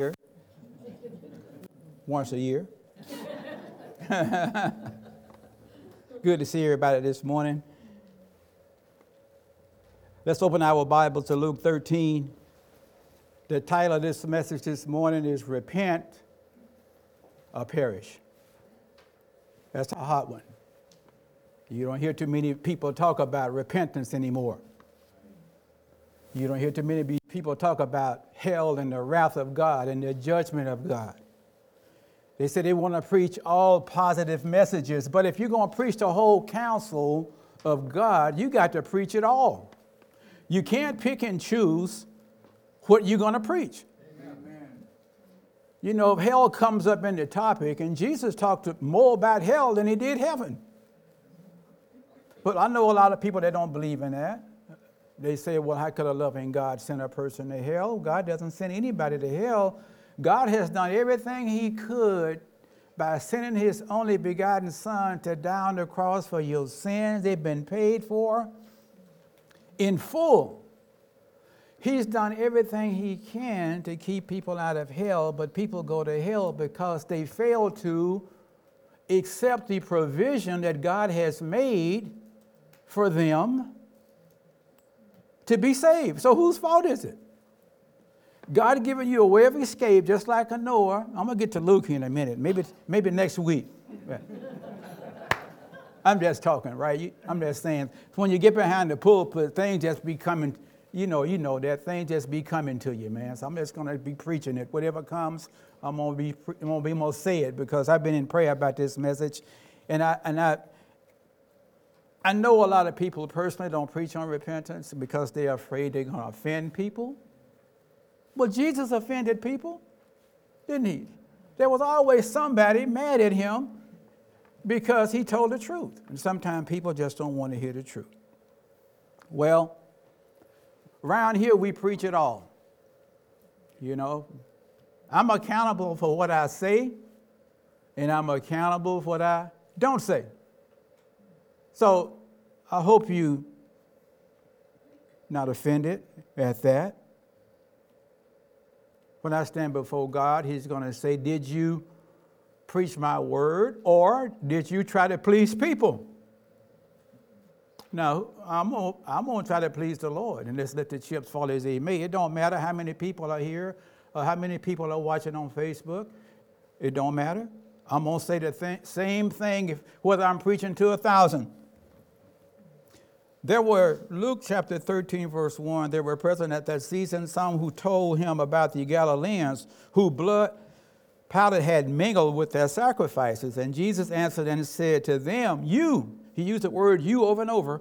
year. Once a year. Good to see everybody this morning. Let's open our Bible to Luke 13. The title of this message this morning is Repent or Perish. That's a hot one. You don't hear too many people talk about repentance anymore. You don't hear too many people talk about hell and the wrath of God and the judgment of God. They say they want to preach all positive messages, but if you're going to preach the whole counsel of God, you got to preach it all. You can't pick and choose what you're going to preach. Amen. You know, hell comes up in the topic, and Jesus talked more about hell than he did heaven. But I know a lot of people that don't believe in that. They say, well, how could a loving God send a person to hell? God doesn't send anybody to hell. God has done everything he could by sending his only begotten son to die on the cross for your sins. They've been paid for in full. He's done everything he can to keep people out of hell, but people go to hell because they fail to accept the provision that God has made for them to be saved. So whose fault is it? God giving you a way of escape, just like a Noah. I'm going to get to Luke in a minute, maybe next week. I'm just talking, right? I'm just saying, when you get behind the pulpit, things just be coming, you know that things just be coming to you, man. So I'm just going to be preaching it. Whatever comes, I'm going to be more say it, because I've been in prayer about this message. And I know a lot of people personally don't preach on repentance because they're afraid they're going to offend people. Well, Jesus offended people, didn't he? There was always somebody mad at him because he told the truth. And sometimes people just don't want to hear the truth. Well, around here we preach it all. You know, I'm accountable for what I say, and I'm accountable for what I don't say. So I hope you're not offended at that. When I stand before God, he's going to say, did you preach my word, or did you try to please people? Now, I'm going to try to please the Lord, and let's let the chips fall as they may. It don't matter how many people are here or how many people are watching on Facebook. It don't matter. I'm going to say the same thing whether I'm preaching to 1,000. There were, Luke chapter 13, verse 1, there were present at that season some who told him about the Galileans whose blood Pilate had mingled with their sacrifices. And Jesus answered and said to them, you, he used the word you over and over,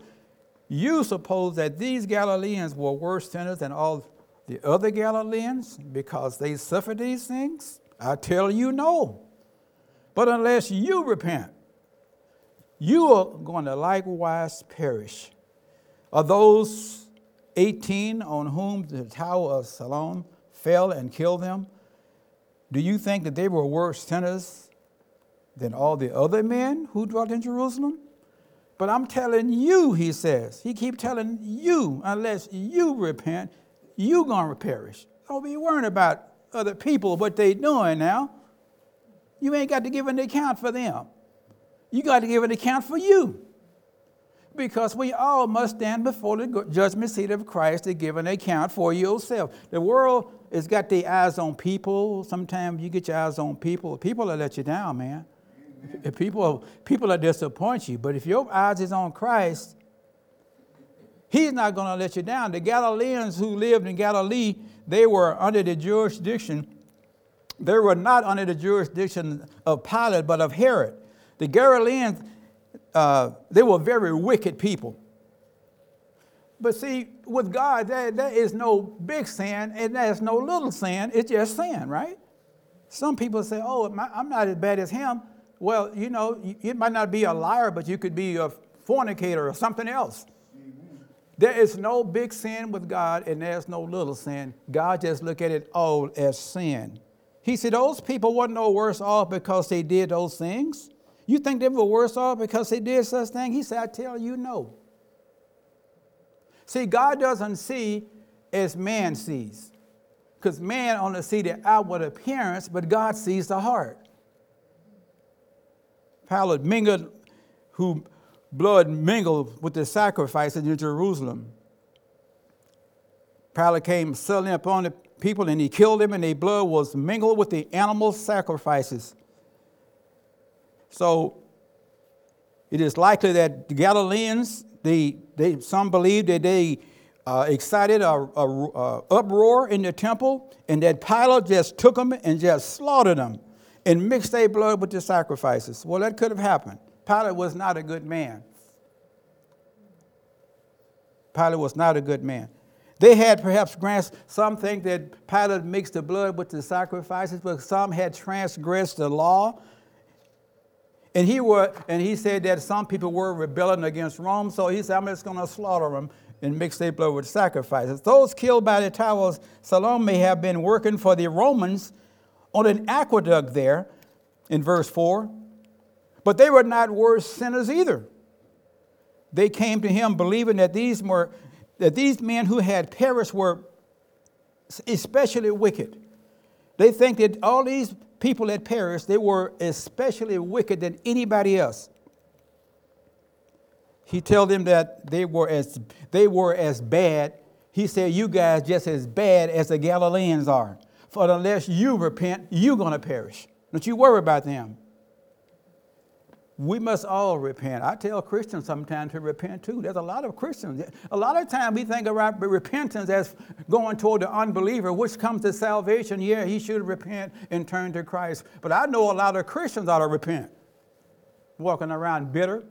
you suppose that these Galileans were worse sinners than all the other Galileans because they suffered these things? I tell you, no. But unless you repent, you are going to likewise perish. Of those 18 on whom the Tower of Siloam fell and killed them, do you think that they were worse sinners than all the other men who dwelt in Jerusalem? But I'm telling you, he says, he keeps telling you, unless you repent, you're going to perish. Don't be worrying about other people, what they're doing now. You ain't got to give an account for them. You got to give an account for you. Because we all must stand before the judgment seat of Christ to give an account for yourself. The world has got their eyes on people. Sometimes you get your eyes on people. People will let you down, man. Amen. People will disappoint you. But if your eyes is on Christ, he's not going to let you down. The Galileans who lived in Galilee, they were under the jurisdiction. They were not under the jurisdiction of Pilate, but of Herod. The Galileans, they were very wicked people. But see, with God, there is no big sin and there's no little sin. It's just sin, right? Some people say, oh, I'm not as bad as him. Well, you know, you might not be a liar, but you could be a fornicator or something else. Amen. There is no big sin with God and there's no little sin. God just look at it all as sin. He said, those people weren't no worse off because they did those things. You think they were worse off because they did such things? He said, I tell you, no. See, God doesn't see as man sees. because man only sees the outward appearance, but God sees the heart. Pilate mingled, who blood mingled with the sacrifice in Jerusalem. Pilate came suddenly upon the people and he killed them, and their blood was mingled with the animal sacrifices. So it is likely that the Galileans, some believe that they excited a uproar in the temple, and that Pilate just took them and just slaughtered them and mixed their blood with the sacrifices. Well, that could have happened. Pilate was not a good man. Pilate was not a good man. They had perhaps some think that Pilate mixed the blood with the sacrifices, but some had transgressed the law. And he said that some people were rebelling against Rome, so he said, I'm just going to slaughter them and mix their blood with sacrifices. Those killed by the Tower of Siloam have been working for the Romans on an aqueduct there in verse 4. But they were not worse sinners either. They came to him believing that these men who had perished were especially wicked. They think that all these people that perished, they were especially wicked than anybody else. He told them that they were as bad. He said, you guys just as bad as the Galileans are. For unless you repent, you're going to perish. Don't you worry about them. We must all repent. I tell Christians sometimes to repent too. There's a lot of Christians. A lot of times we think about repentance as going toward the unbeliever, which comes to salvation. Yeah, he should repent and turn to Christ. But I know a lot of Christians ought to repent. Walking around bitter.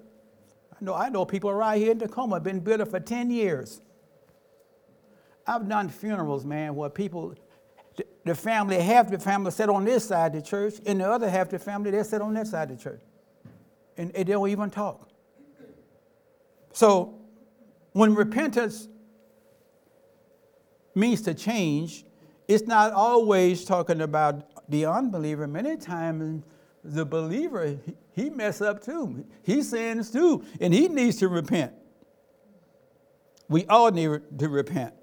I know people right here in Tacoma have been bitter for 10 years. I've done funerals, man, where people, half the family sat on this side of the church, and the other half the family, they sat on that side of the church. And they don't even talk. So when repentance means to change, it's not always talking about the unbeliever. Many times the believer, he messes up too. He sins too, and he needs to repent. We all need to repent.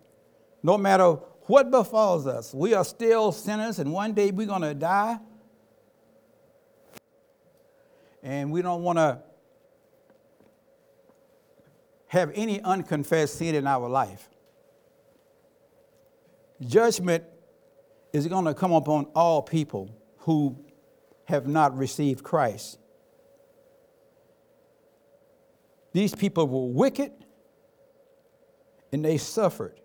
No matter what befalls us, we are still sinners, and one day we're going to die. And we don't want to have any unconfessed sin in our life. Judgment is going to come upon all people who have not received Christ. These people were wicked and they suffered.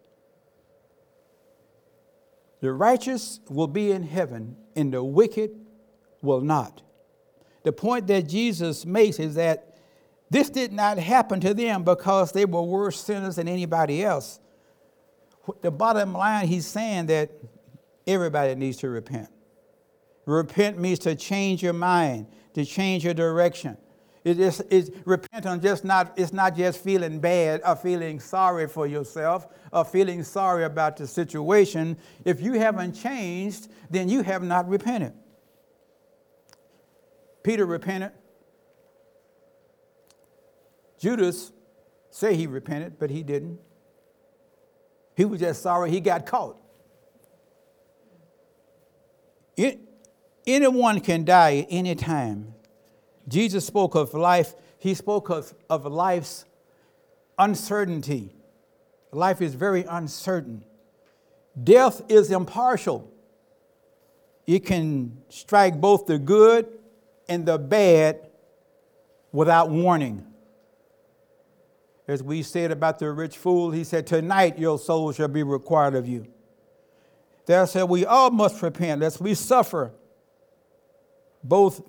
The righteous will be in heaven and the wicked will not. The point that Jesus makes is that this did not happen to them because they were worse sinners than anybody else. The bottom line, he's saying that everybody needs to repent. Repent means to change your mind, to change your direction. Repentance it's not just feeling bad or feeling sorry for yourself or feeling sorry about the situation. If you haven't changed, then you have not repented. Peter repented. Judas said he repented, but he didn't. He was just sorry he got caught. Anyone can die at any time. Jesus spoke of life. He spoke of life's uncertainty. Life is very uncertain. Death is impartial. It can strike both the good and the bad without warning. As we said about the rich fool, he said, tonight your soul shall be required of you. Therefore, we all must repent, lest we suffer. Both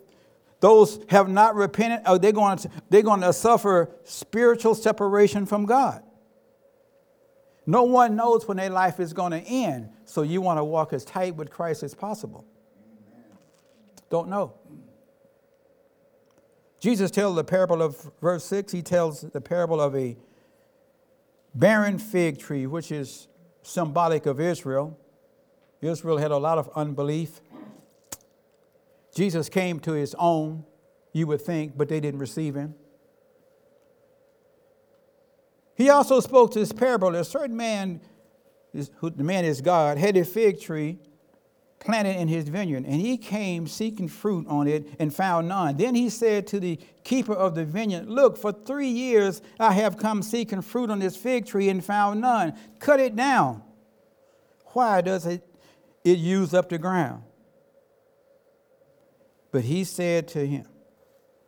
those have not repented, or they're going to suffer spiritual separation from God. No one knows when their life is going to end, so you want to walk as tight with Christ as possible. Don't know. Jesus tells the parable of verse 6. He tells the parable of a barren fig tree, which is symbolic of Israel. Israel had a lot of unbelief. Jesus came to his own, you would think, but they didn't receive him. He also spoke to this parable. A certain man the man is God, had a fig tree planted in his vineyard, and he came seeking fruit on it and found none. Then he said to the keeper of the vineyard, look, for 3 years I have come seeking fruit on this fig tree and found none. Cut it down. Why does it use up the ground? But he said to him,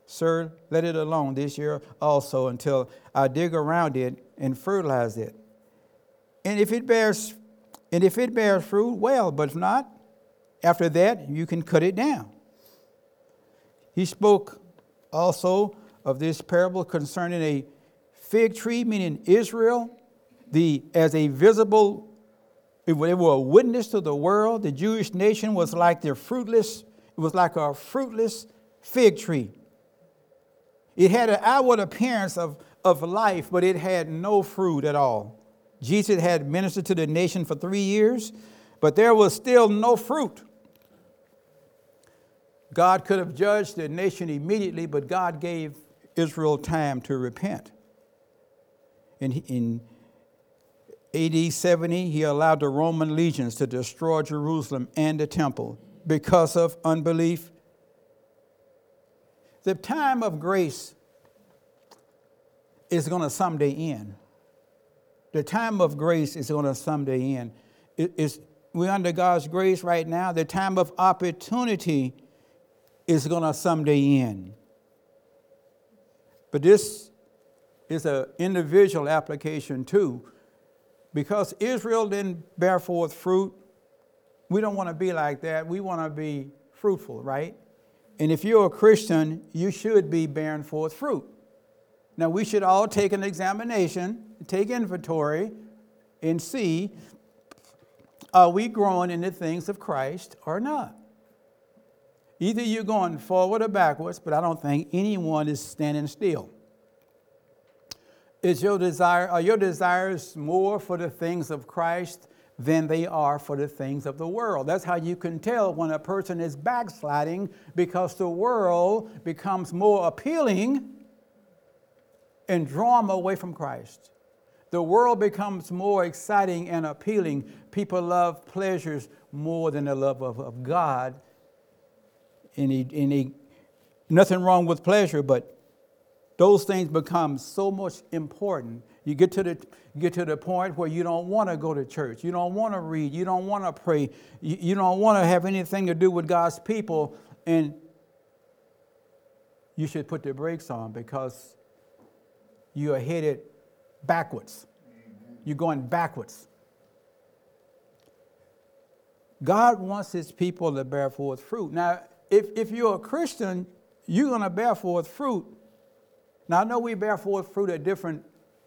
sir, let it alone this year also until I dig around it and fertilize it. And if it bears fruit, well, but if not, after that, you can cut it down. He spoke also of this parable concerning a fig tree, meaning Israel, as a visible, it were a witness to the world. The Jewish nation was like a fruitless fig tree. It had an outward appearance of life, but it had no fruit at all. Jesus had ministered to the nation for 3 years, but there was still no fruit. God could have judged the nation immediately, but God gave Israel time to repent. In A.D. 70, he allowed the Roman legions to destroy Jerusalem and the temple because of unbelief. The time of grace is going to someday end. The time of grace is going to someday end. We're under God's grace right now. The time of opportunity is going to someday end. But this is an individual application too. Because Israel didn't bear forth fruit, we don't want to be like that. We want to be fruitful, right? And if you're a Christian, you should be bearing forth fruit. Now, we should all take an examination, take inventory, and see, are we growing in the things of Christ or not? Either you're going forward or backwards, but I don't think anyone is standing still. Are your desires more for the things of Christ than they are for the things of the world? That's how you can tell when a person is backsliding, because the world becomes more appealing and draw them away from Christ. The world becomes more exciting and appealing. People love pleasures more than the love of God. Nothing wrong with pleasure, but those things become so much important. You get to the point where you don't want to go to church. You don't want to read. You don't want to pray. You don't want to have anything to do with God's people. And you should put the brakes on, because you are headed backwards. You're going backwards. God wants his people to bear forth fruit. Now, if you're a Christian, you're going to bear forth fruit. Now, I know we bear forth fruit at different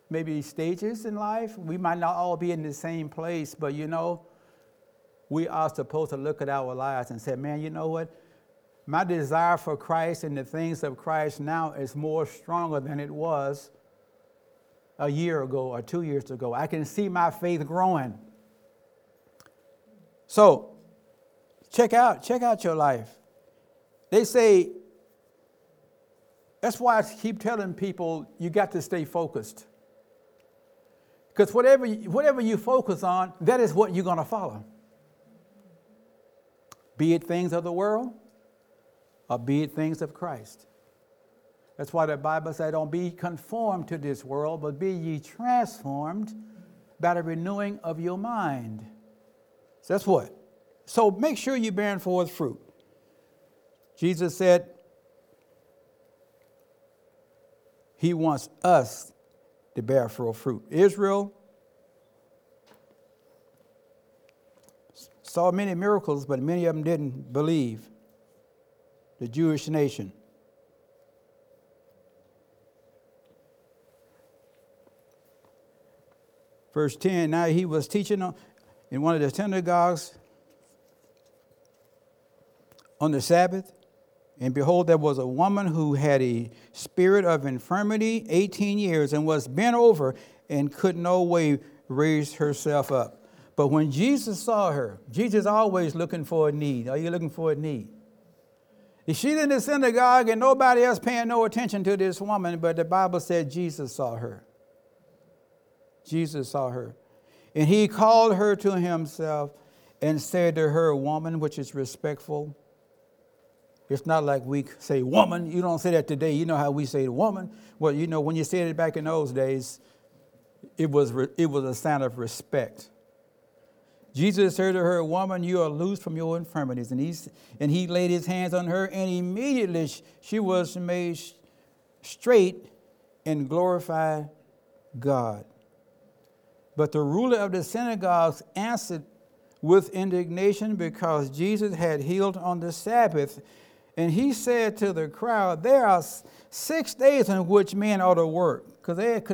maybe stages in life. We might not all be in the same place, but we are supposed to look at our lives and say, man, you know what? My desire for Christ and the things of Christ now is more stronger than it was a year ago or 2 years ago. I can see my faith growing. So check out your life. They say, that's why I keep telling people, you got to stay focused. Because whatever you focus on, that is what you're going to follow. Be it things of the world or be it things of Christ. That's why the Bible says, don't be conformed to this world, but be ye transformed by the renewing of your mind. So that's what. So make sure you're bearing forth fruit. Jesus said he wants us to bear forth fruit. Israel saw many miracles, but many of them didn't believe. The Jewish nation. Verse 10, now he was teaching in one of the synagogues on the Sabbath, and behold, there was a woman who had a spirit of infirmity 18 years and was bent over and could no way raise herself up. But when Jesus saw her, Jesus always looking for a need. Are you looking for a need? She's in the synagogue and nobody else paying no attention to this woman, but the Bible said Jesus saw her. And he called her to himself and said to her, woman, which is respectful. It's not like we say woman. You don't say that today. You know how we say woman. Well, you know, when you said it back in those days, it was a sign of respect. Jesus said to her, woman, you are loosed from your infirmities. And he laid his hands on her, and immediately she was made straight and glorified God. But the ruler of the synagogues answered with indignation because Jesus had healed on the Sabbath. And he said to the crowd, there are 6 days in which men ought to work. Because they had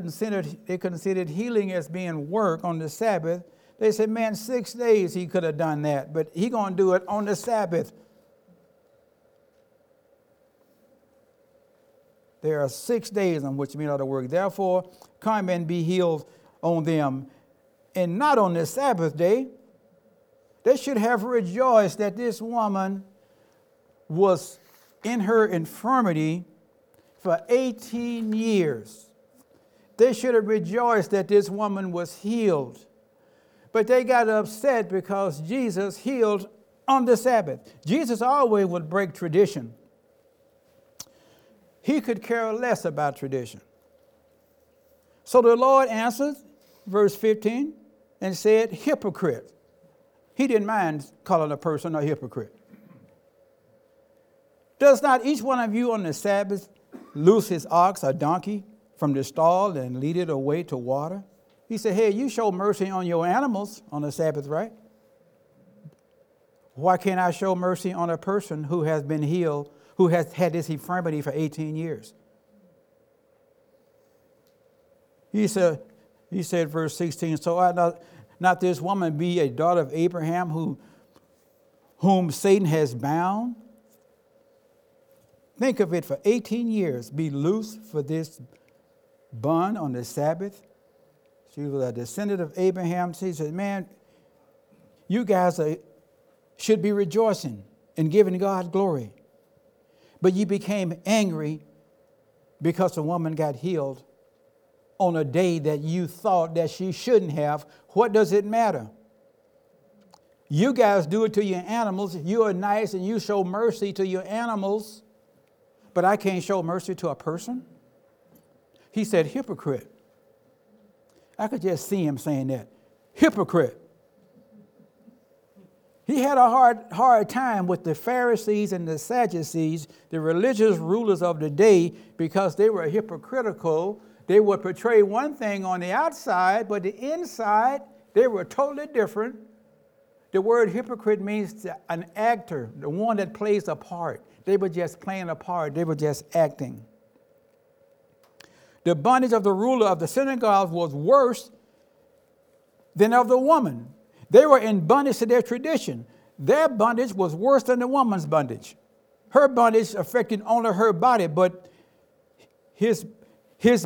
considered healing as being work on the Sabbath. They said, man, 6 days he could have done that, but he going to do it on the Sabbath. There are 6 days on which men ought to work. Therefore, come and be healed on them, and not on the Sabbath day. They should have rejoiced that this woman was in her infirmity for 18 years. They should have rejoiced that this woman was healed. But they got upset because Jesus healed on the Sabbath. Jesus always would break tradition. He could care less about tradition. So the Lord answered, verse 15, and said, hypocrite. He didn't mind calling a person a hypocrite. Does not each one of you on the Sabbath loose his ox or donkey from the stall and lead it away to water? He said, hey, you show mercy on your animals on the Sabbath, right? Why can't I show mercy on a person who has been healed, who has had this infirmity for 18 years? He said, verse 16, so I not this woman be a daughter of Abraham whom Satan has bound? Think of it, for 18 years, be loose for this bond on the Sabbath. She was a descendant of Abraham. She said, man, you guys should be rejoicing and giving God glory. But you became angry because the woman got healed on a day that you thought that she shouldn't have. What does it matter? You guys do it to your animals. You are nice and you show mercy to your animals. But I can't show mercy to a person? He said, hypocrite. I could just see him saying that. Hypocrite. He had a hard time with the Pharisees and the Sadducees, the religious rulers of the day, because they were hypocritical. They would portray one thing on the outside, but the inside, they were totally different. The word hypocrite means an actor, the one that plays a part. They were just playing a part. They were just acting. The bondage of the ruler of the synagogue was worse than of the woman. They were in bondage to their tradition. Their bondage was worse than the woman's bondage. Her bondage affected only her body, but his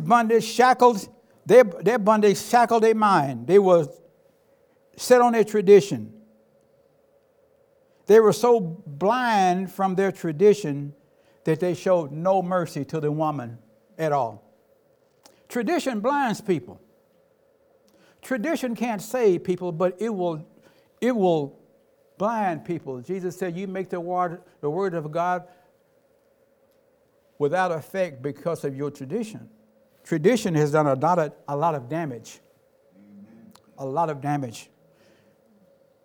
bondage shackled, their bondage shackled their mind. They were set on their tradition. They were so blind from their tradition that they showed no mercy to the woman at all. Tradition blinds people. Tradition can't save people, but it will blind people. Jesus said, you make the word of God without effect because of your tradition. Tradition has done a lot of damage. A lot of damage.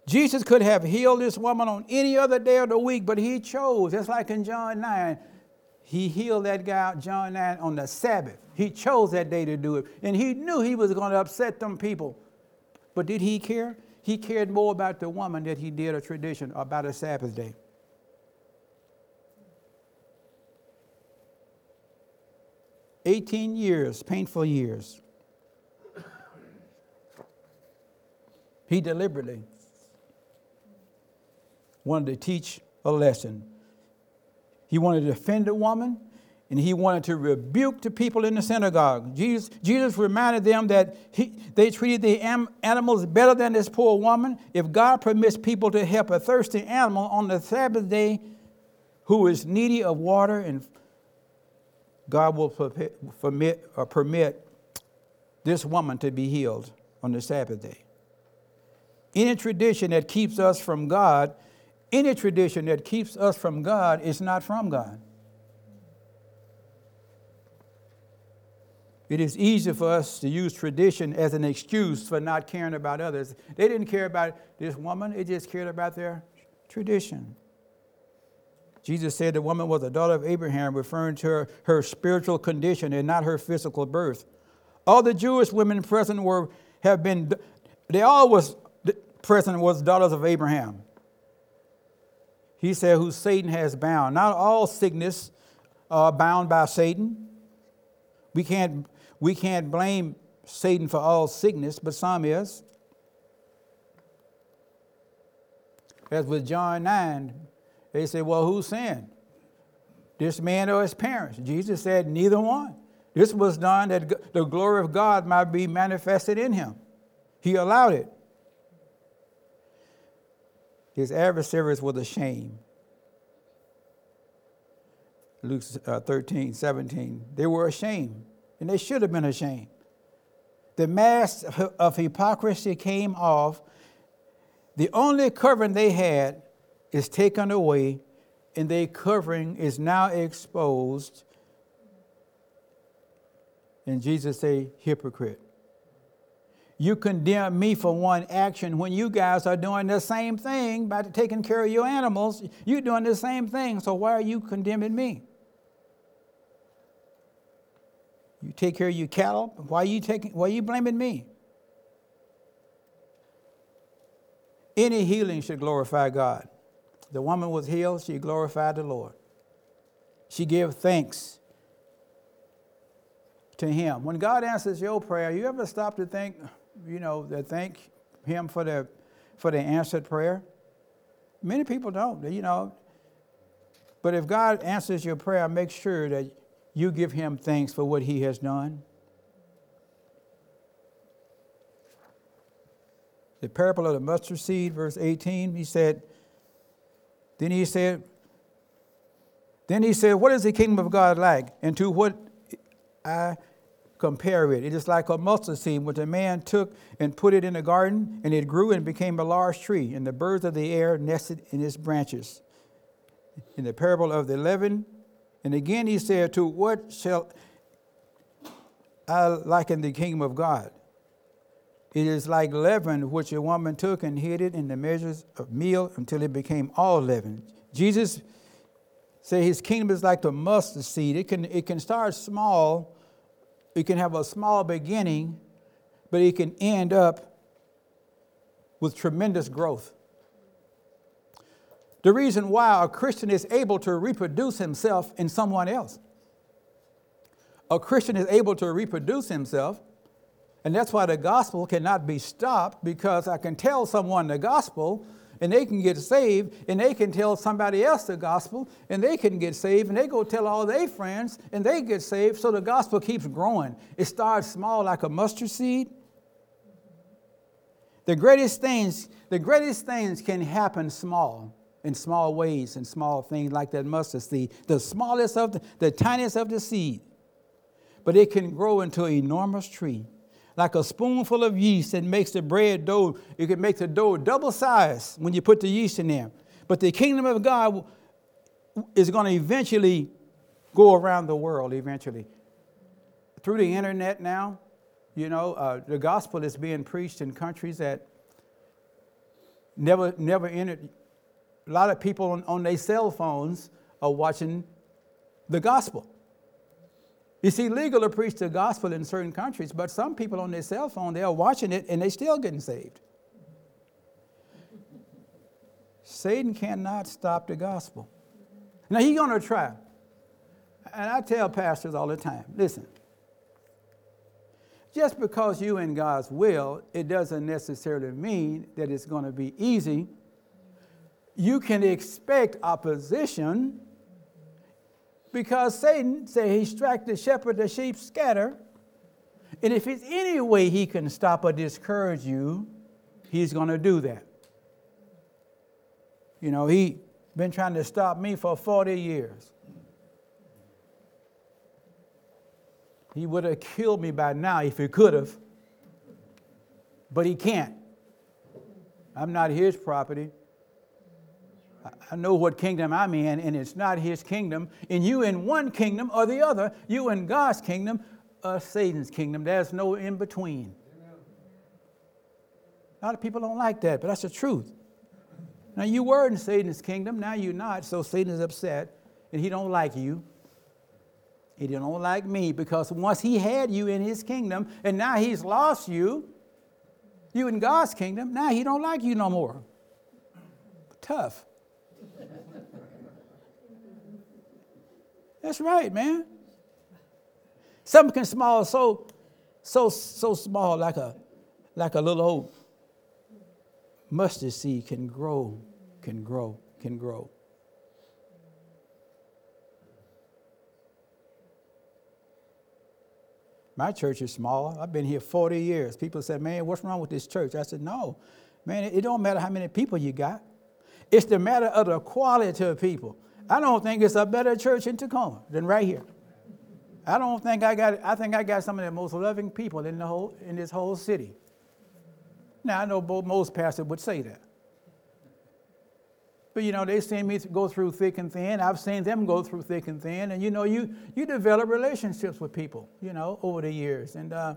Jesus could have healed this woman on any other day of the week, but he chose, just like in John 9, he healed that guy, John 9, on the Sabbath. He chose that day to do it. And he knew he was going to upset them people. But did he care? He cared more about the woman than he did a tradition, about a Sabbath day. Painful years. He deliberately wanted to teach a lesson. He wanted to offend a woman, and he wanted to rebuke the people in the synagogue. Jesus reminded them that they treated the animals better than this poor woman. If God permits people to help a thirsty animal on the Sabbath day who is needy of water, and God will permit this woman to be healed on the Sabbath day. Any tradition that keeps us from God, any tradition that keeps us from God is not from God. It is easy for us to use tradition as an excuse for not caring about others. They didn't care about this woman. They just cared about their tradition. Jesus said the woman was a daughter of Abraham, referring to her spiritual condition and not her physical birth. All the Jewish women present was daughters of Abraham. He said, who Satan has bound. Not all sickness are bound by Satan. We can't blame Satan for all sickness, but some is. As with John 9, they say, well, who sinned? This man or his parents? Jesus said, neither one. This was done that the glory of God might be manifested in him. He allowed it. His adversaries were ashamed. Luke 13, 17. They were ashamed, and they should have been ashamed. The mask of hypocrisy came off. The only covering they had is taken away, and their covering is now exposed. And Jesus said, hypocrite. You condemn me for one action when you guys are doing the same thing by taking care of your animals. You're doing the same thing, so why are you condemning me? You take care of your cattle. Why are you blaming me? Any healing should glorify God. The woman was healed. She glorified the Lord. She gave thanks to Him. When God answers your prayer, you ever stop to think, to thank Him for the answered prayer? Many people don't, But if God answers your prayer, make sure that you give Him thanks for what He has done. The parable of the mustard seed, verse 18, he said, Then he said, what is the kingdom of God like? And to what I compare it? It is like a mustard seed, which a man took and put it in a garden, and it grew and became a large tree, and the birds of the air nested in its branches. In the parable of the leaven, and again he said, to what shall I liken the kingdom of God? It is like leaven, which a woman took and hid it in the measures of meal until it became all leaven. Jesus said His kingdom is like the mustard seed. It can start small. It can have a small beginning, but it can end up with tremendous growth. The reason why a Christian is able to reproduce himself in someone else. A Christian is able to reproduce himself. And that's why the gospel cannot be stopped, because I can tell someone the gospel and they can get saved, and they can tell somebody else the gospel and they can get saved, and they go tell all their friends and they get saved. So the gospel keeps growing. It starts small like a mustard seed. The greatest things can happen small, in small ways, and small things like that mustard seed. The smallest of the tiniest of the seed. But it can grow into an enormous tree. Like a spoonful of yeast that makes the bread dough. You can make the dough double size when you put the yeast in there. But the kingdom of God is going to eventually go around the world eventually. Through the internet now, the gospel is being preached in countries that never entered. A lot of people on their cell phones are watching the gospel. It's illegal to preach the gospel in certain countries, but some people on their cell phone, they are watching it and they're still getting saved. Satan cannot stop the gospel. Now, he's going to try. And I tell pastors all the time, listen, just because you're in God's will, it doesn't necessarily mean that it's going to be easy. You can expect opposition. Because Satan said he strike the shepherd, the sheep scatter. And if it's any way he can stop or discourage you, he's going to do that. He's been trying to stop me for 40 years. He would have killed me by now if he could have. But he can't. I'm not his property. I know what kingdom I'm in, and it's not his kingdom. And you in one kingdom or the other, you in God's kingdom or Satan's kingdom. There's no in between. A lot of people don't like that, but that's the truth. Now, you were in Satan's kingdom. Now you're not, so Satan is upset, and he don't like you. He don't like me, because once he had you in his kingdom, and now he's lost you, you in God's kingdom, now he don't like you no more. Tough. That's right, man. Something can small so small, like a little old mustard seed, can grow. My church is small. I've been here 40 years. People say, man, what's wrong with this church? I said, no, man, it don't matter how many people you got. It's the matter of the quality of people. I don't think it's a better church in Tacoma than right here. I think I got some of the most loving people in this whole city. Now, I know most pastors would say that. But, they seen me go through thick and thin. I've seen them go through thick and thin. And, you develop relationships with people, over the years. And, I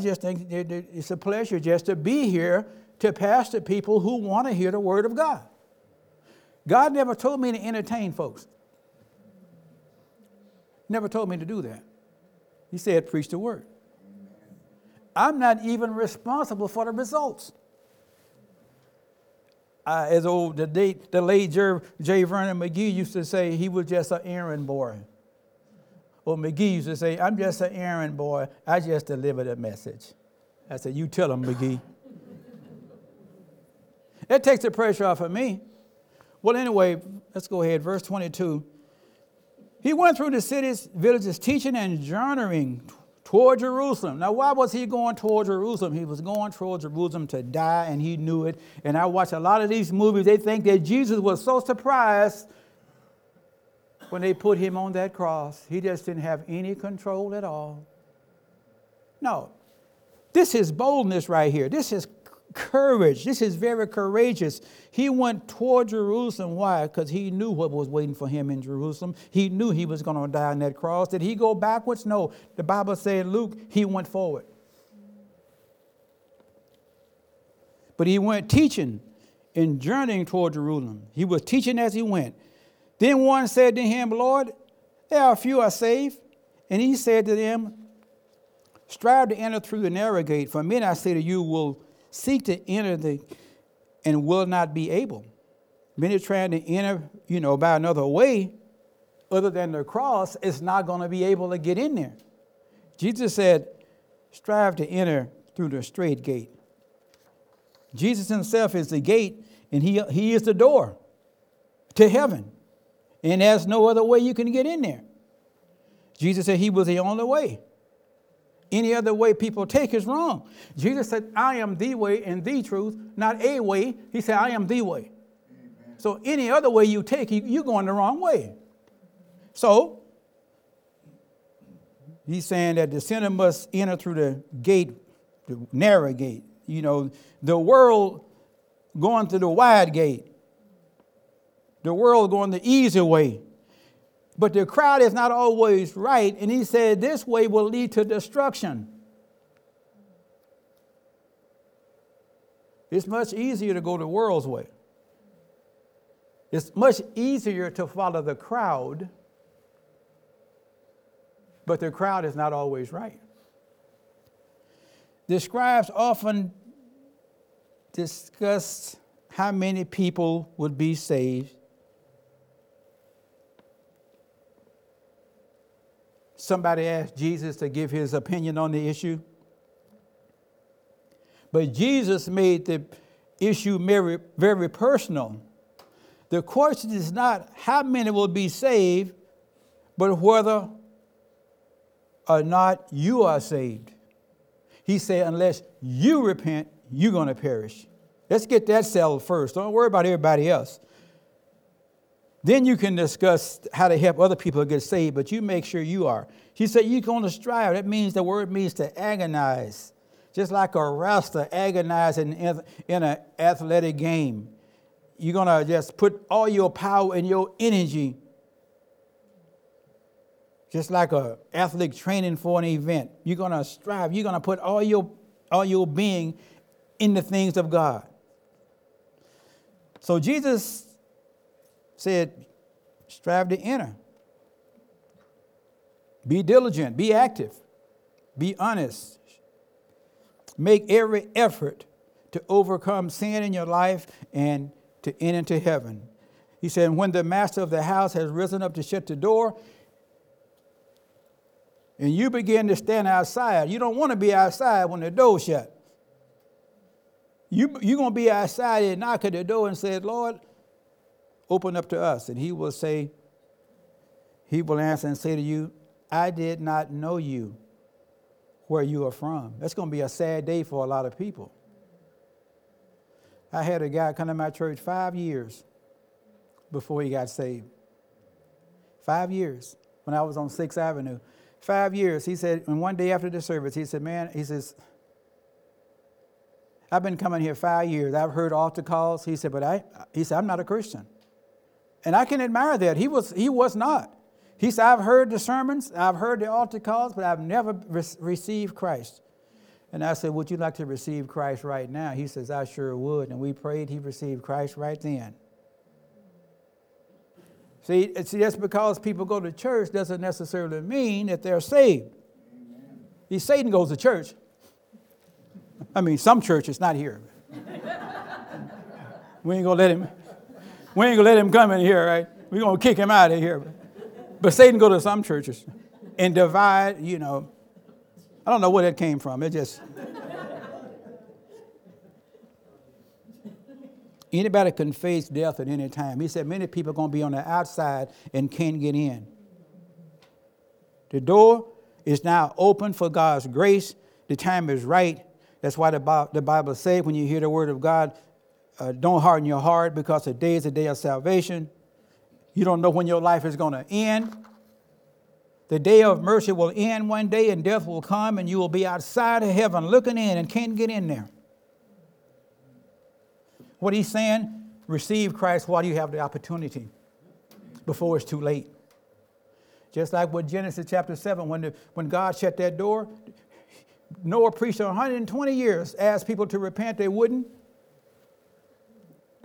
just think it's a pleasure just to be here to pastor people who want to hear the word of God. God never told me to entertain folks. Never told me to do that. He said, preach the word. I'm not even responsible for the results. As old the late J. Vernon McGee used to say, he was just an errand boy. Or McGee used to say, I'm just an errand boy. I just delivered a message. I said, you tell him, McGee. That takes the pressure off of me. Well, anyway, let's go ahead. Verse 22. He went through the cities, villages, teaching and journeying toward Jerusalem. Now, why was he going toward Jerusalem? He was going toward Jerusalem to die, and he knew it. And I watch a lot of these movies. They think that Jesus was so surprised when they put him on that cross. He just didn't have any control at all. No, this is boldness right here. This is courage. This is very courageous. He went toward Jerusalem. Why? Because he knew what was waiting for him in Jerusalem. He knew he was going to die on that cross. Did he go backwards? No. The Bible said, Luke, he went forward. But he went teaching and journeying toward Jerusalem. He was teaching as he went. Then one said to him, Lord, there are few are saved. And he said to them, strive to enter through the narrow gate. For men, I say to you, will seek to enter and will not be able. Many trying to enter, by another way other than the cross, is not going to be able to get in there. Jesus said, strive to enter through the straight gate. Jesus himself is the gate, and he is the door to heaven. And there's no other way you can get in there. Jesus said he was the only way. Any other way people take is wrong. Jesus said, I am the way and the truth, not a way. He said, I am the way. Amen. So any other way you take, you're going the wrong way. So he's saying that the sinner must enter through the gate, the narrow gate. The world going through the wide gate. The world going the easy way. But the crowd is not always right. And he said, this way will lead to destruction. It's much easier to go the world's way. It's much easier to follow the crowd. But the crowd is not always right. The scribes often discussed how many people would be saved. Somebody asked Jesus to give his opinion on the issue. But Jesus made the issue very, very personal. The question is not how many will be saved, but whether or not you are saved. He said, unless you repent, you're going to perish. Let's get that settled first. Don't worry about everybody else. Then you can discuss how to help other people get saved, but you make sure you are. She said, you're going to strive. That means the word means to agonize. just like a wrestler agonizing in an athletic game. You're going to just put all your power and your energy, just like an athlete training for an event. You're going to strive. You're going to put all your being in the things of God. So Jesus said, strive to enter. Be diligent. Be active. Be honest. Make every effort to overcome sin in your life and to enter into heaven. He said, when the master of the house has risen up to shut the door, and you begin to stand outside. You don't want to be outside when the door's shut. You're going to be outside and knock at the door and say, Lord, open up to us. And he will answer and say to you, I did not know you, where you are from. That's going to be a sad day for a lot of people. I had a guy come to my church 5 years before he got saved. 5 years when I was on 6th Avenue. 5 years, he said, and one day after the service, he said, man, he says, I've been coming here 5 years. I've heard altar calls. He said, but I'm not a Christian. And I can admire that. He was not. He said, I've heard the sermons. I've heard the altar calls, but I've never received Christ. And I said, would you like to receive Christ right now? He says, I sure would. And we prayed. He received Christ right then. See, just because people go to church doesn't necessarily mean that they're saved. Amen. See, Satan goes to church. I mean, some churches, not here. We ain't gonna let him come in here, right? We're gonna kick him out of here. But Satan go to some churches and divide, you know. I don't know where that came from. It just anybody can face death at any time. He said many people are going to be on the outside and can't get in. The door is now open for God's grace. The time is right. That's why the Bible says when you hear the word of God, don't harden your heart because today is the day of salvation. You don't know when your life is going to end. The day of mercy will end one day and death will come and you will be outside of heaven looking in and can't get in there. What he's saying, receive Christ while you have the opportunity before it's too late. Just like with Genesis chapter 7, when God shut that door, Noah preached 120 years, asked people to repent, they wouldn't.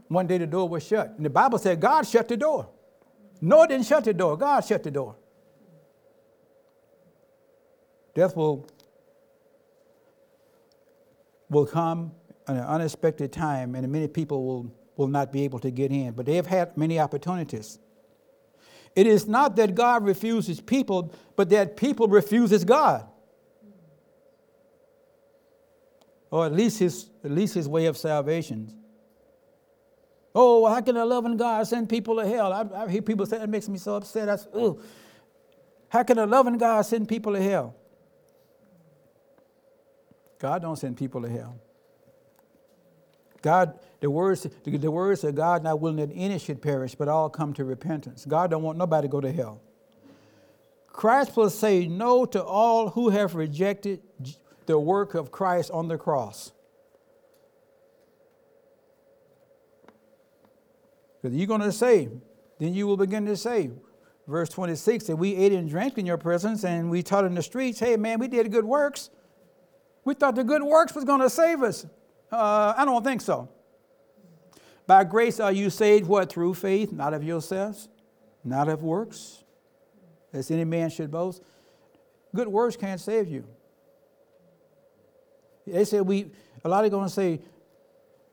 One day the door was shut. And the Bible said God shut the door. Noah didn't shut the door. God shut the door. Death will come at an unexpected time, and many people will not be able to get in. But they have had many opportunities. It is not that God refuses people, but that people refuses God. Or at least his way of salvation. Oh, how can a loving God send people to hell? I hear people say, that makes me so upset. I say, ooh, how can a loving God send people to hell? God don't send people to hell. God, the words that God not willing that any should perish, but all come to repentance. God don't want nobody to go to hell. Christ will say no to all who have rejected the work of Christ on the cross. Because you're going to say, then you will begin to say, verse 26, that we ate and drank in your presence and we taught in the streets, hey man, we did good works. We thought the good works was going to save us. I don't think so. By grace are you saved, what, through faith, not of yourselves, not of works, as any man should boast. Good works can't save you. They said a lot of going to say,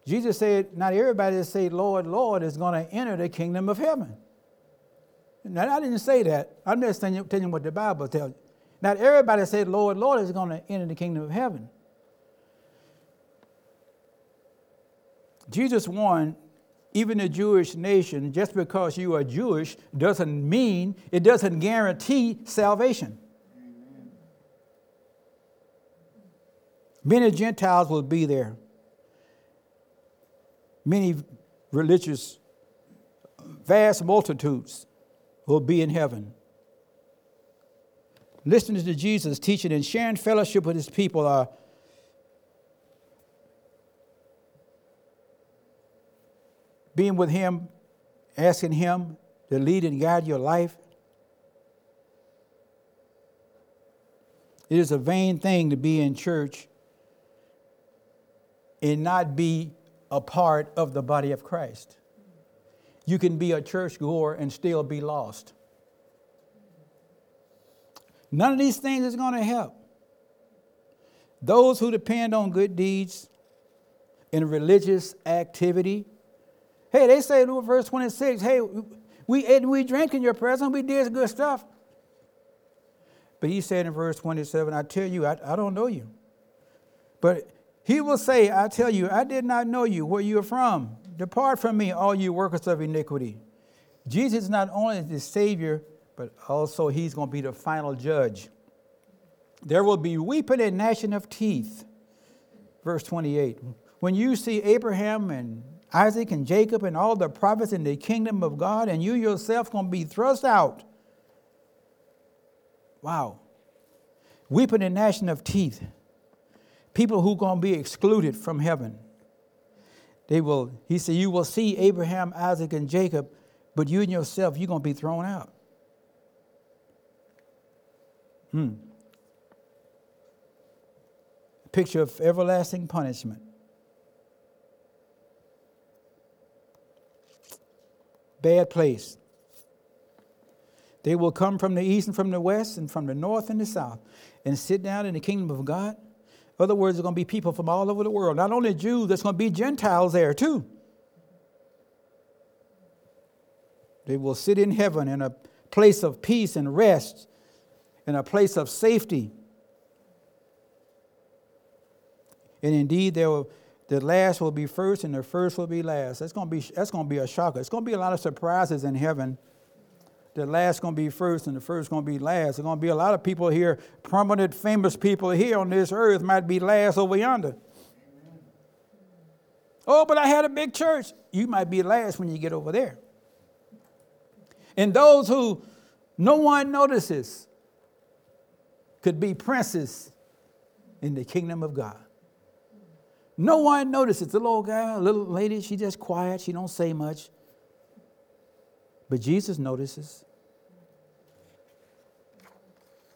Jesus said, not everybody that say, Lord, Lord, is going to enter the kingdom of heaven. Now, I didn't say that. I'm just telling you what the Bible tells you. Not everybody that said, Lord, Lord, is going to enter the kingdom of heaven. Jesus warned even the Jewish nation, just because you are Jewish doesn't mean, it doesn't guarantee salvation. Amen. Many Gentiles will be there. Many religious, vast multitudes will be in heaven. Listening to Jesus' teaching and sharing fellowship with his people are being with Him, asking Him to lead and guide your life. It is a vain thing to be in church and not be a part of the body of Christ. You can be a churchgoer and still be lost. None of these things is going to help. Those who depend on good deeds and religious activity. Hey, they say in verse 26, hey, we ate and we drank in your presence. We did good stuff. But he said in verse 27, I tell you, I don't know you. But he will say, I tell you, I did not know you, where you are from. Depart from me, all you workers of iniquity. Jesus not only is the Savior, but also he's going to be the final judge. There will be weeping and gnashing of teeth. Verse 28. When you see Abraham and Isaac and Jacob and all the prophets in the kingdom of God, and you yourself going to be thrust out. Wow. Weeping and gnashing of teeth. People who are going to be excluded from heaven. They will, he said, you will see Abraham, Isaac, and Jacob, but you and yourself, you're going to be thrown out. Picture of everlasting punishment. Bad place. They will come from the east and from the west and from the north and the south and sit down in the kingdom of God. In other words, there's going to be people from all over the world. Not only Jews, there's going to be Gentiles there too. They will sit in heaven in a place of peace and rest, in a place of safety. And indeed, the last will be first and the first will be last. That's going to be a shocker. It's going to be a lot of surprises in heaven. The last is going to be first and the first is going to be last. There's going to be a lot of people here, prominent, famous people here on this earth might be last over yonder. Oh, but I had a big church. You might be last when you get over there. And those who no one notices could be princes in the kingdom of God. No one notices. The little guy, little lady, she just quiet. She don't say much. But Jesus notices.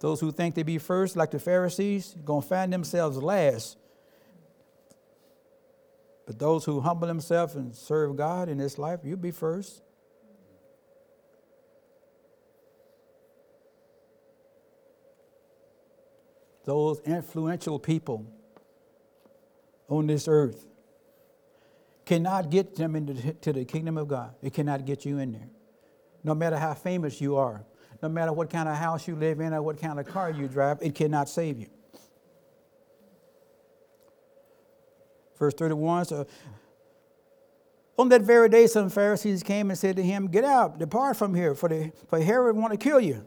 Those who think they be first, like the Pharisees, going to find themselves last. But those who humble themselves and serve God in this life, you'll be first. Those influential people on this earth cannot get them into the kingdom of God. It cannot get you in there. No matter how famous you are, no matter what kind of house you live in or what kind of car you drive, it cannot save you. Verse 31, so on that very day, some Pharisees came and said to him, get out, depart from here, for Herod want to kill you.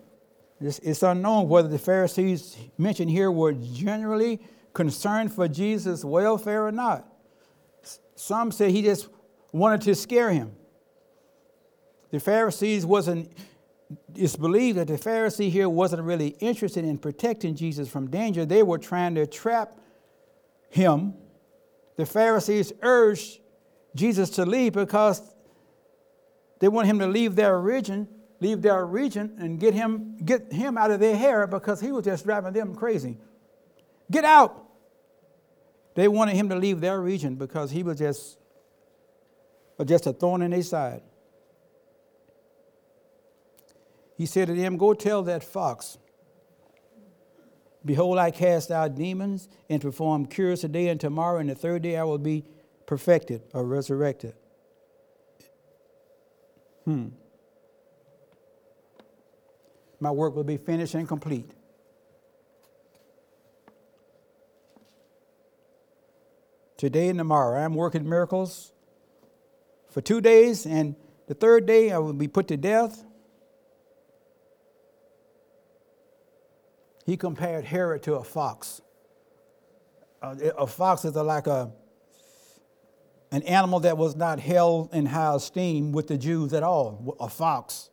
It's unknown whether the Pharisees mentioned here were generally concerned for Jesus' welfare or not. Some say he just wanted to scare him. The Pharisees wasn't, it's believed that the Pharisee here wasn't really interested in protecting Jesus from danger. They were trying to trap him. The Pharisees urged Jesus to leave because they want him to leave their region and get him out of their hair because he was just driving them crazy. Get out. They wanted him to leave their region because he was just a thorn in their side. He said to them, go tell that fox, behold, I cast out demons and perform cures today and tomorrow, and the third day I will be perfected or resurrected. My work will be finished and complete. Today and tomorrow, I'm working miracles for 2 days, and the third day I will be put to death. He compared Herod to a fox. A fox is like an animal that was not held in high esteem with the Jews at all. A fox.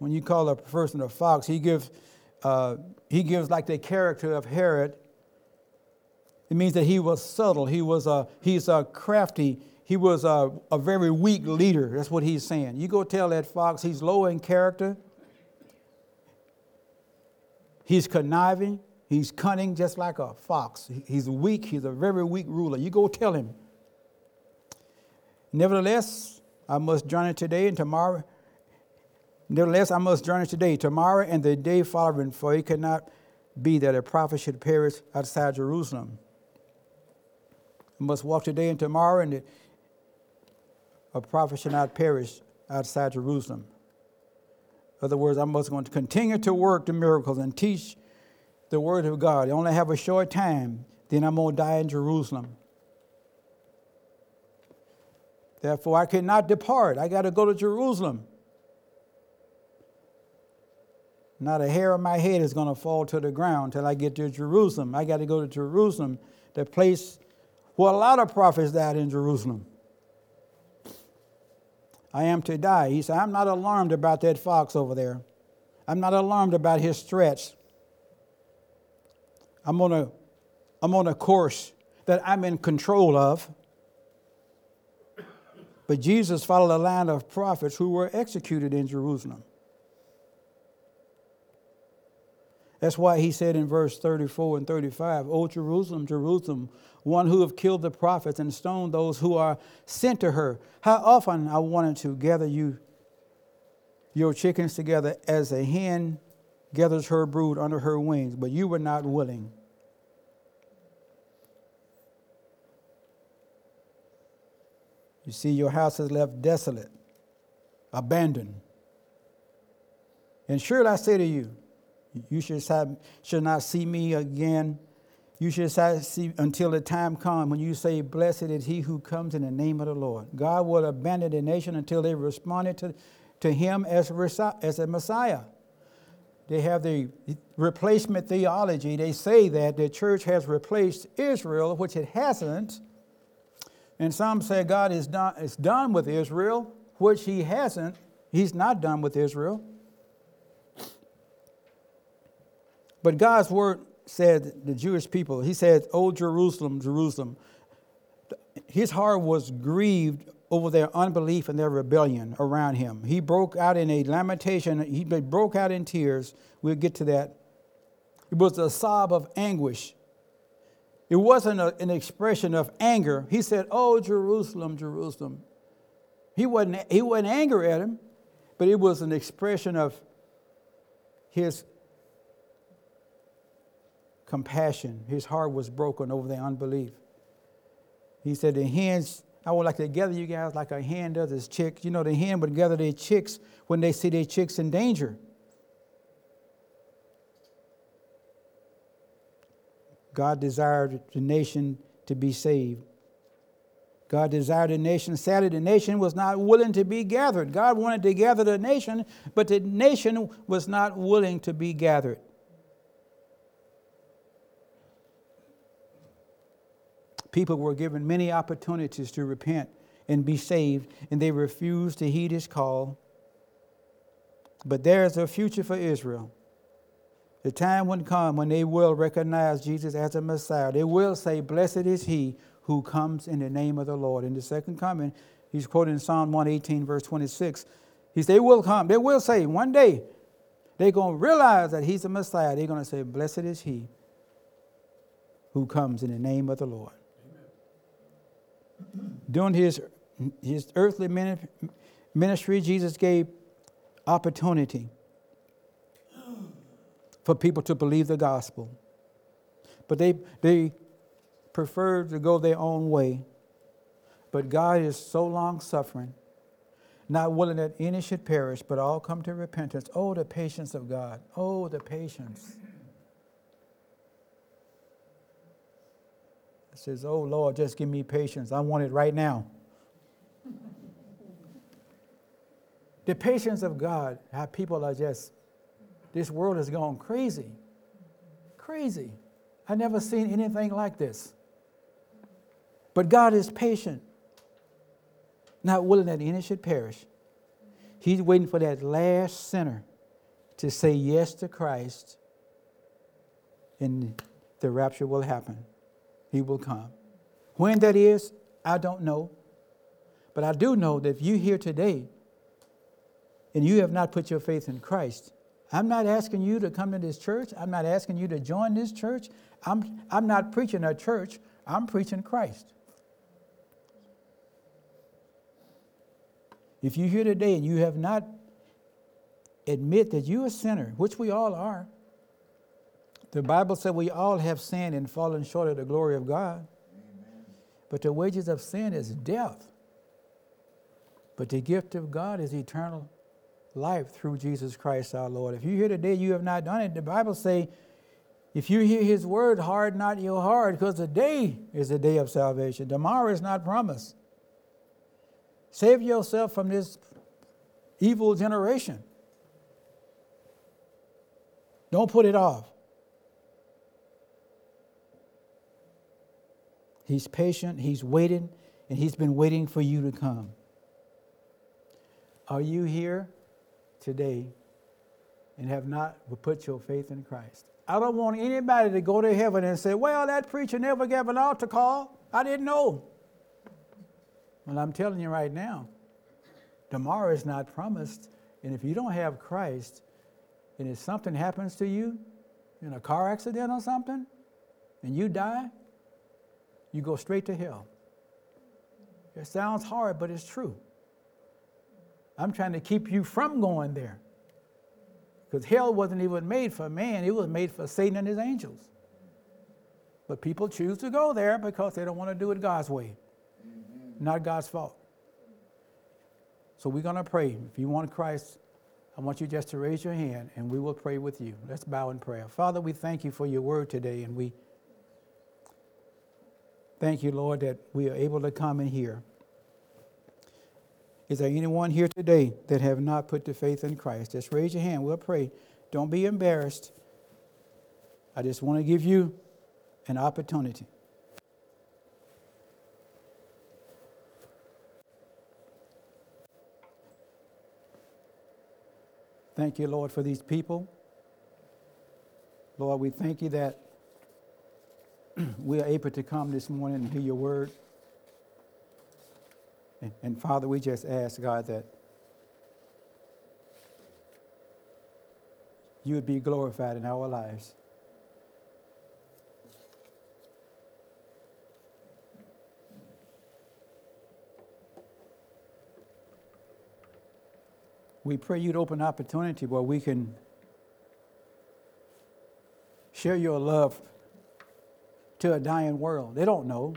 When you call a person a fox, he gives like the character of Herod. It means that he was subtle. He's crafty. He was a very weak leader. That's what he's saying. You go tell that fox he's low in character. He's conniving. He's cunning just like a fox. He's weak. He's a very weak ruler. You go tell him. Nevertheless, I must journey today and tomorrow. Nevertheless, I must journey today, tomorrow, and the day following, for it cannot be that a prophet should perish outside Jerusalem. I must walk today and tomorrow, and a prophet should not perish outside Jerusalem. In other words, I must continue to work the miracles and teach the word of God. I only have a short time, then I'm going to die in Jerusalem. Therefore, I cannot depart. I got to go to Jerusalem. Not a hair of my head is going to fall to the ground till I get to Jerusalem. I got to go to Jerusalem, the place where a lot of prophets died in Jerusalem. I am to die. He said, I'm not alarmed about that fox over there. I'm not alarmed about his threats. I'm on a course that I'm in control of. But Jesus followed a line of prophets who were executed in Jerusalem. That's why he said in verse 34 and 35, O Jerusalem, Jerusalem, one who have killed the prophets and stoned those who are sent to her. How often I wanted to gather you, your chickens together as a hen gathers her brood under her wings, but you were not willing. You see, your house is left desolate, abandoned. And surely I say to you, you should not see me again. You should see until the time comes when you say, blessed is he who comes in the name of the Lord. God will abandon the nation until they responded to him as a Messiah. They have the replacement theology. They say that the church has replaced Israel, which it hasn't. And some say God is done with Israel, which he hasn't. He's not done with Israel. But God's word said the Jewish people, he said, O Jerusalem, Jerusalem. His heart was grieved over their unbelief and their rebellion around him. He broke out in a lamentation. He broke out in tears. We'll get to that. It was a sob of anguish. It wasn't an expression of anger. He said, O Jerusalem, Jerusalem. He wasn't angry at him, but it was an expression of his compassion. His heart was broken over their unbelief. He said, the hens, I would like to gather you guys like a hen does its chicks. You know, the hen would gather their chicks when they see their chicks in danger. God desired the nation to be saved. God desired the nation. Sadly, the nation was not willing to be gathered. God wanted to gather the nation, but the nation was not willing to be gathered. People were given many opportunities to repent and be saved, and they refused to heed his call. But there is a future for Israel. The time will come when they will recognize Jesus as the Messiah. They will say, blessed is he who comes in the name of the Lord. In the second coming, he's quoted in Psalm 118, verse 26. He said, they will come. They will say, one day, they're going to realize that he's the Messiah. They're going to say, blessed is he who comes in the name of the Lord. During his earthly ministry, Jesus gave opportunity for people to believe the gospel. But they preferred to go their own way. But God is so long-suffering, not willing that any should perish, but all come to repentance. Oh, the patience of God. Oh, the patience. It says, oh, Lord, just give me patience. I want it right now. The patience of God, how people are just, this world has gone crazy. Crazy. I've never seen anything like this. But God is patient, not willing that any should perish. He's waiting for that last sinner to say yes to Christ, and the rapture will happen. He will come. When that is, I don't know. But I do know that if you're here today and you have not put your faith in Christ, I'm not asking you to come to this church. I'm not asking you to join this church. I'm not preaching a church. I'm preaching Christ. If you're here today and you have not admit that you're a sinner, which we all are. The Bible said we all have sinned and fallen short of the glory of God. Amen. But the wages of sin is death. But the gift of God is eternal life through Jesus Christ our Lord. If you're here today, you have not done it. The Bible says, if you hear his word, harden not your heart, because the day is the day of salvation. Tomorrow is not promised. Save yourself from this evil generation. Don't put it off. He's patient, he's waiting, and he's been waiting for you to come. Are you here today and have not put your faith in Christ? I don't want anybody to go to heaven and say, well, that preacher never gave an altar call. I didn't know. Well, I'm telling you right now, tomorrow is not promised, and if you don't have Christ, and if something happens to you in a car accident or something, and you die, you go straight to hell. It sounds hard, but it's true. I'm trying to keep you from going there. Because hell wasn't even made for man. It was made for Satan and his angels. But people choose to go there because they don't want to do it God's way. Amen. Not God's fault. So we're going to pray. If you want Christ, I want you just to raise your hand, and we will pray with you. Let's bow in prayer. Father, we thank you for your word today, and we thank you, Lord, that we are able to come and hear. Is there anyone here today that have not put their faith in Christ? Just raise your hand. We'll pray. Don't be embarrassed. I just want to give you an opportunity. Thank you, Lord, for these people. Lord, we thank you that we are able to come this morning and hear your word. And Father, we just ask, God, that you would be glorified in our lives. We pray you'd open opportunity where we can share your love to a dying world. They don't know.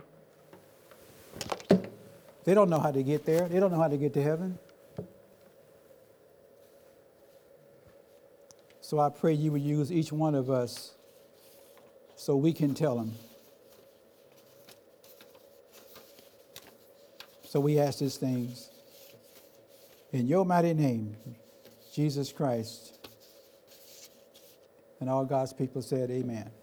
They don't know how to get there. They don't know how to get to heaven. So I pray you would use each one of us so we can tell them. So we ask these things in your mighty name, Jesus Christ. And all God's people said, amen.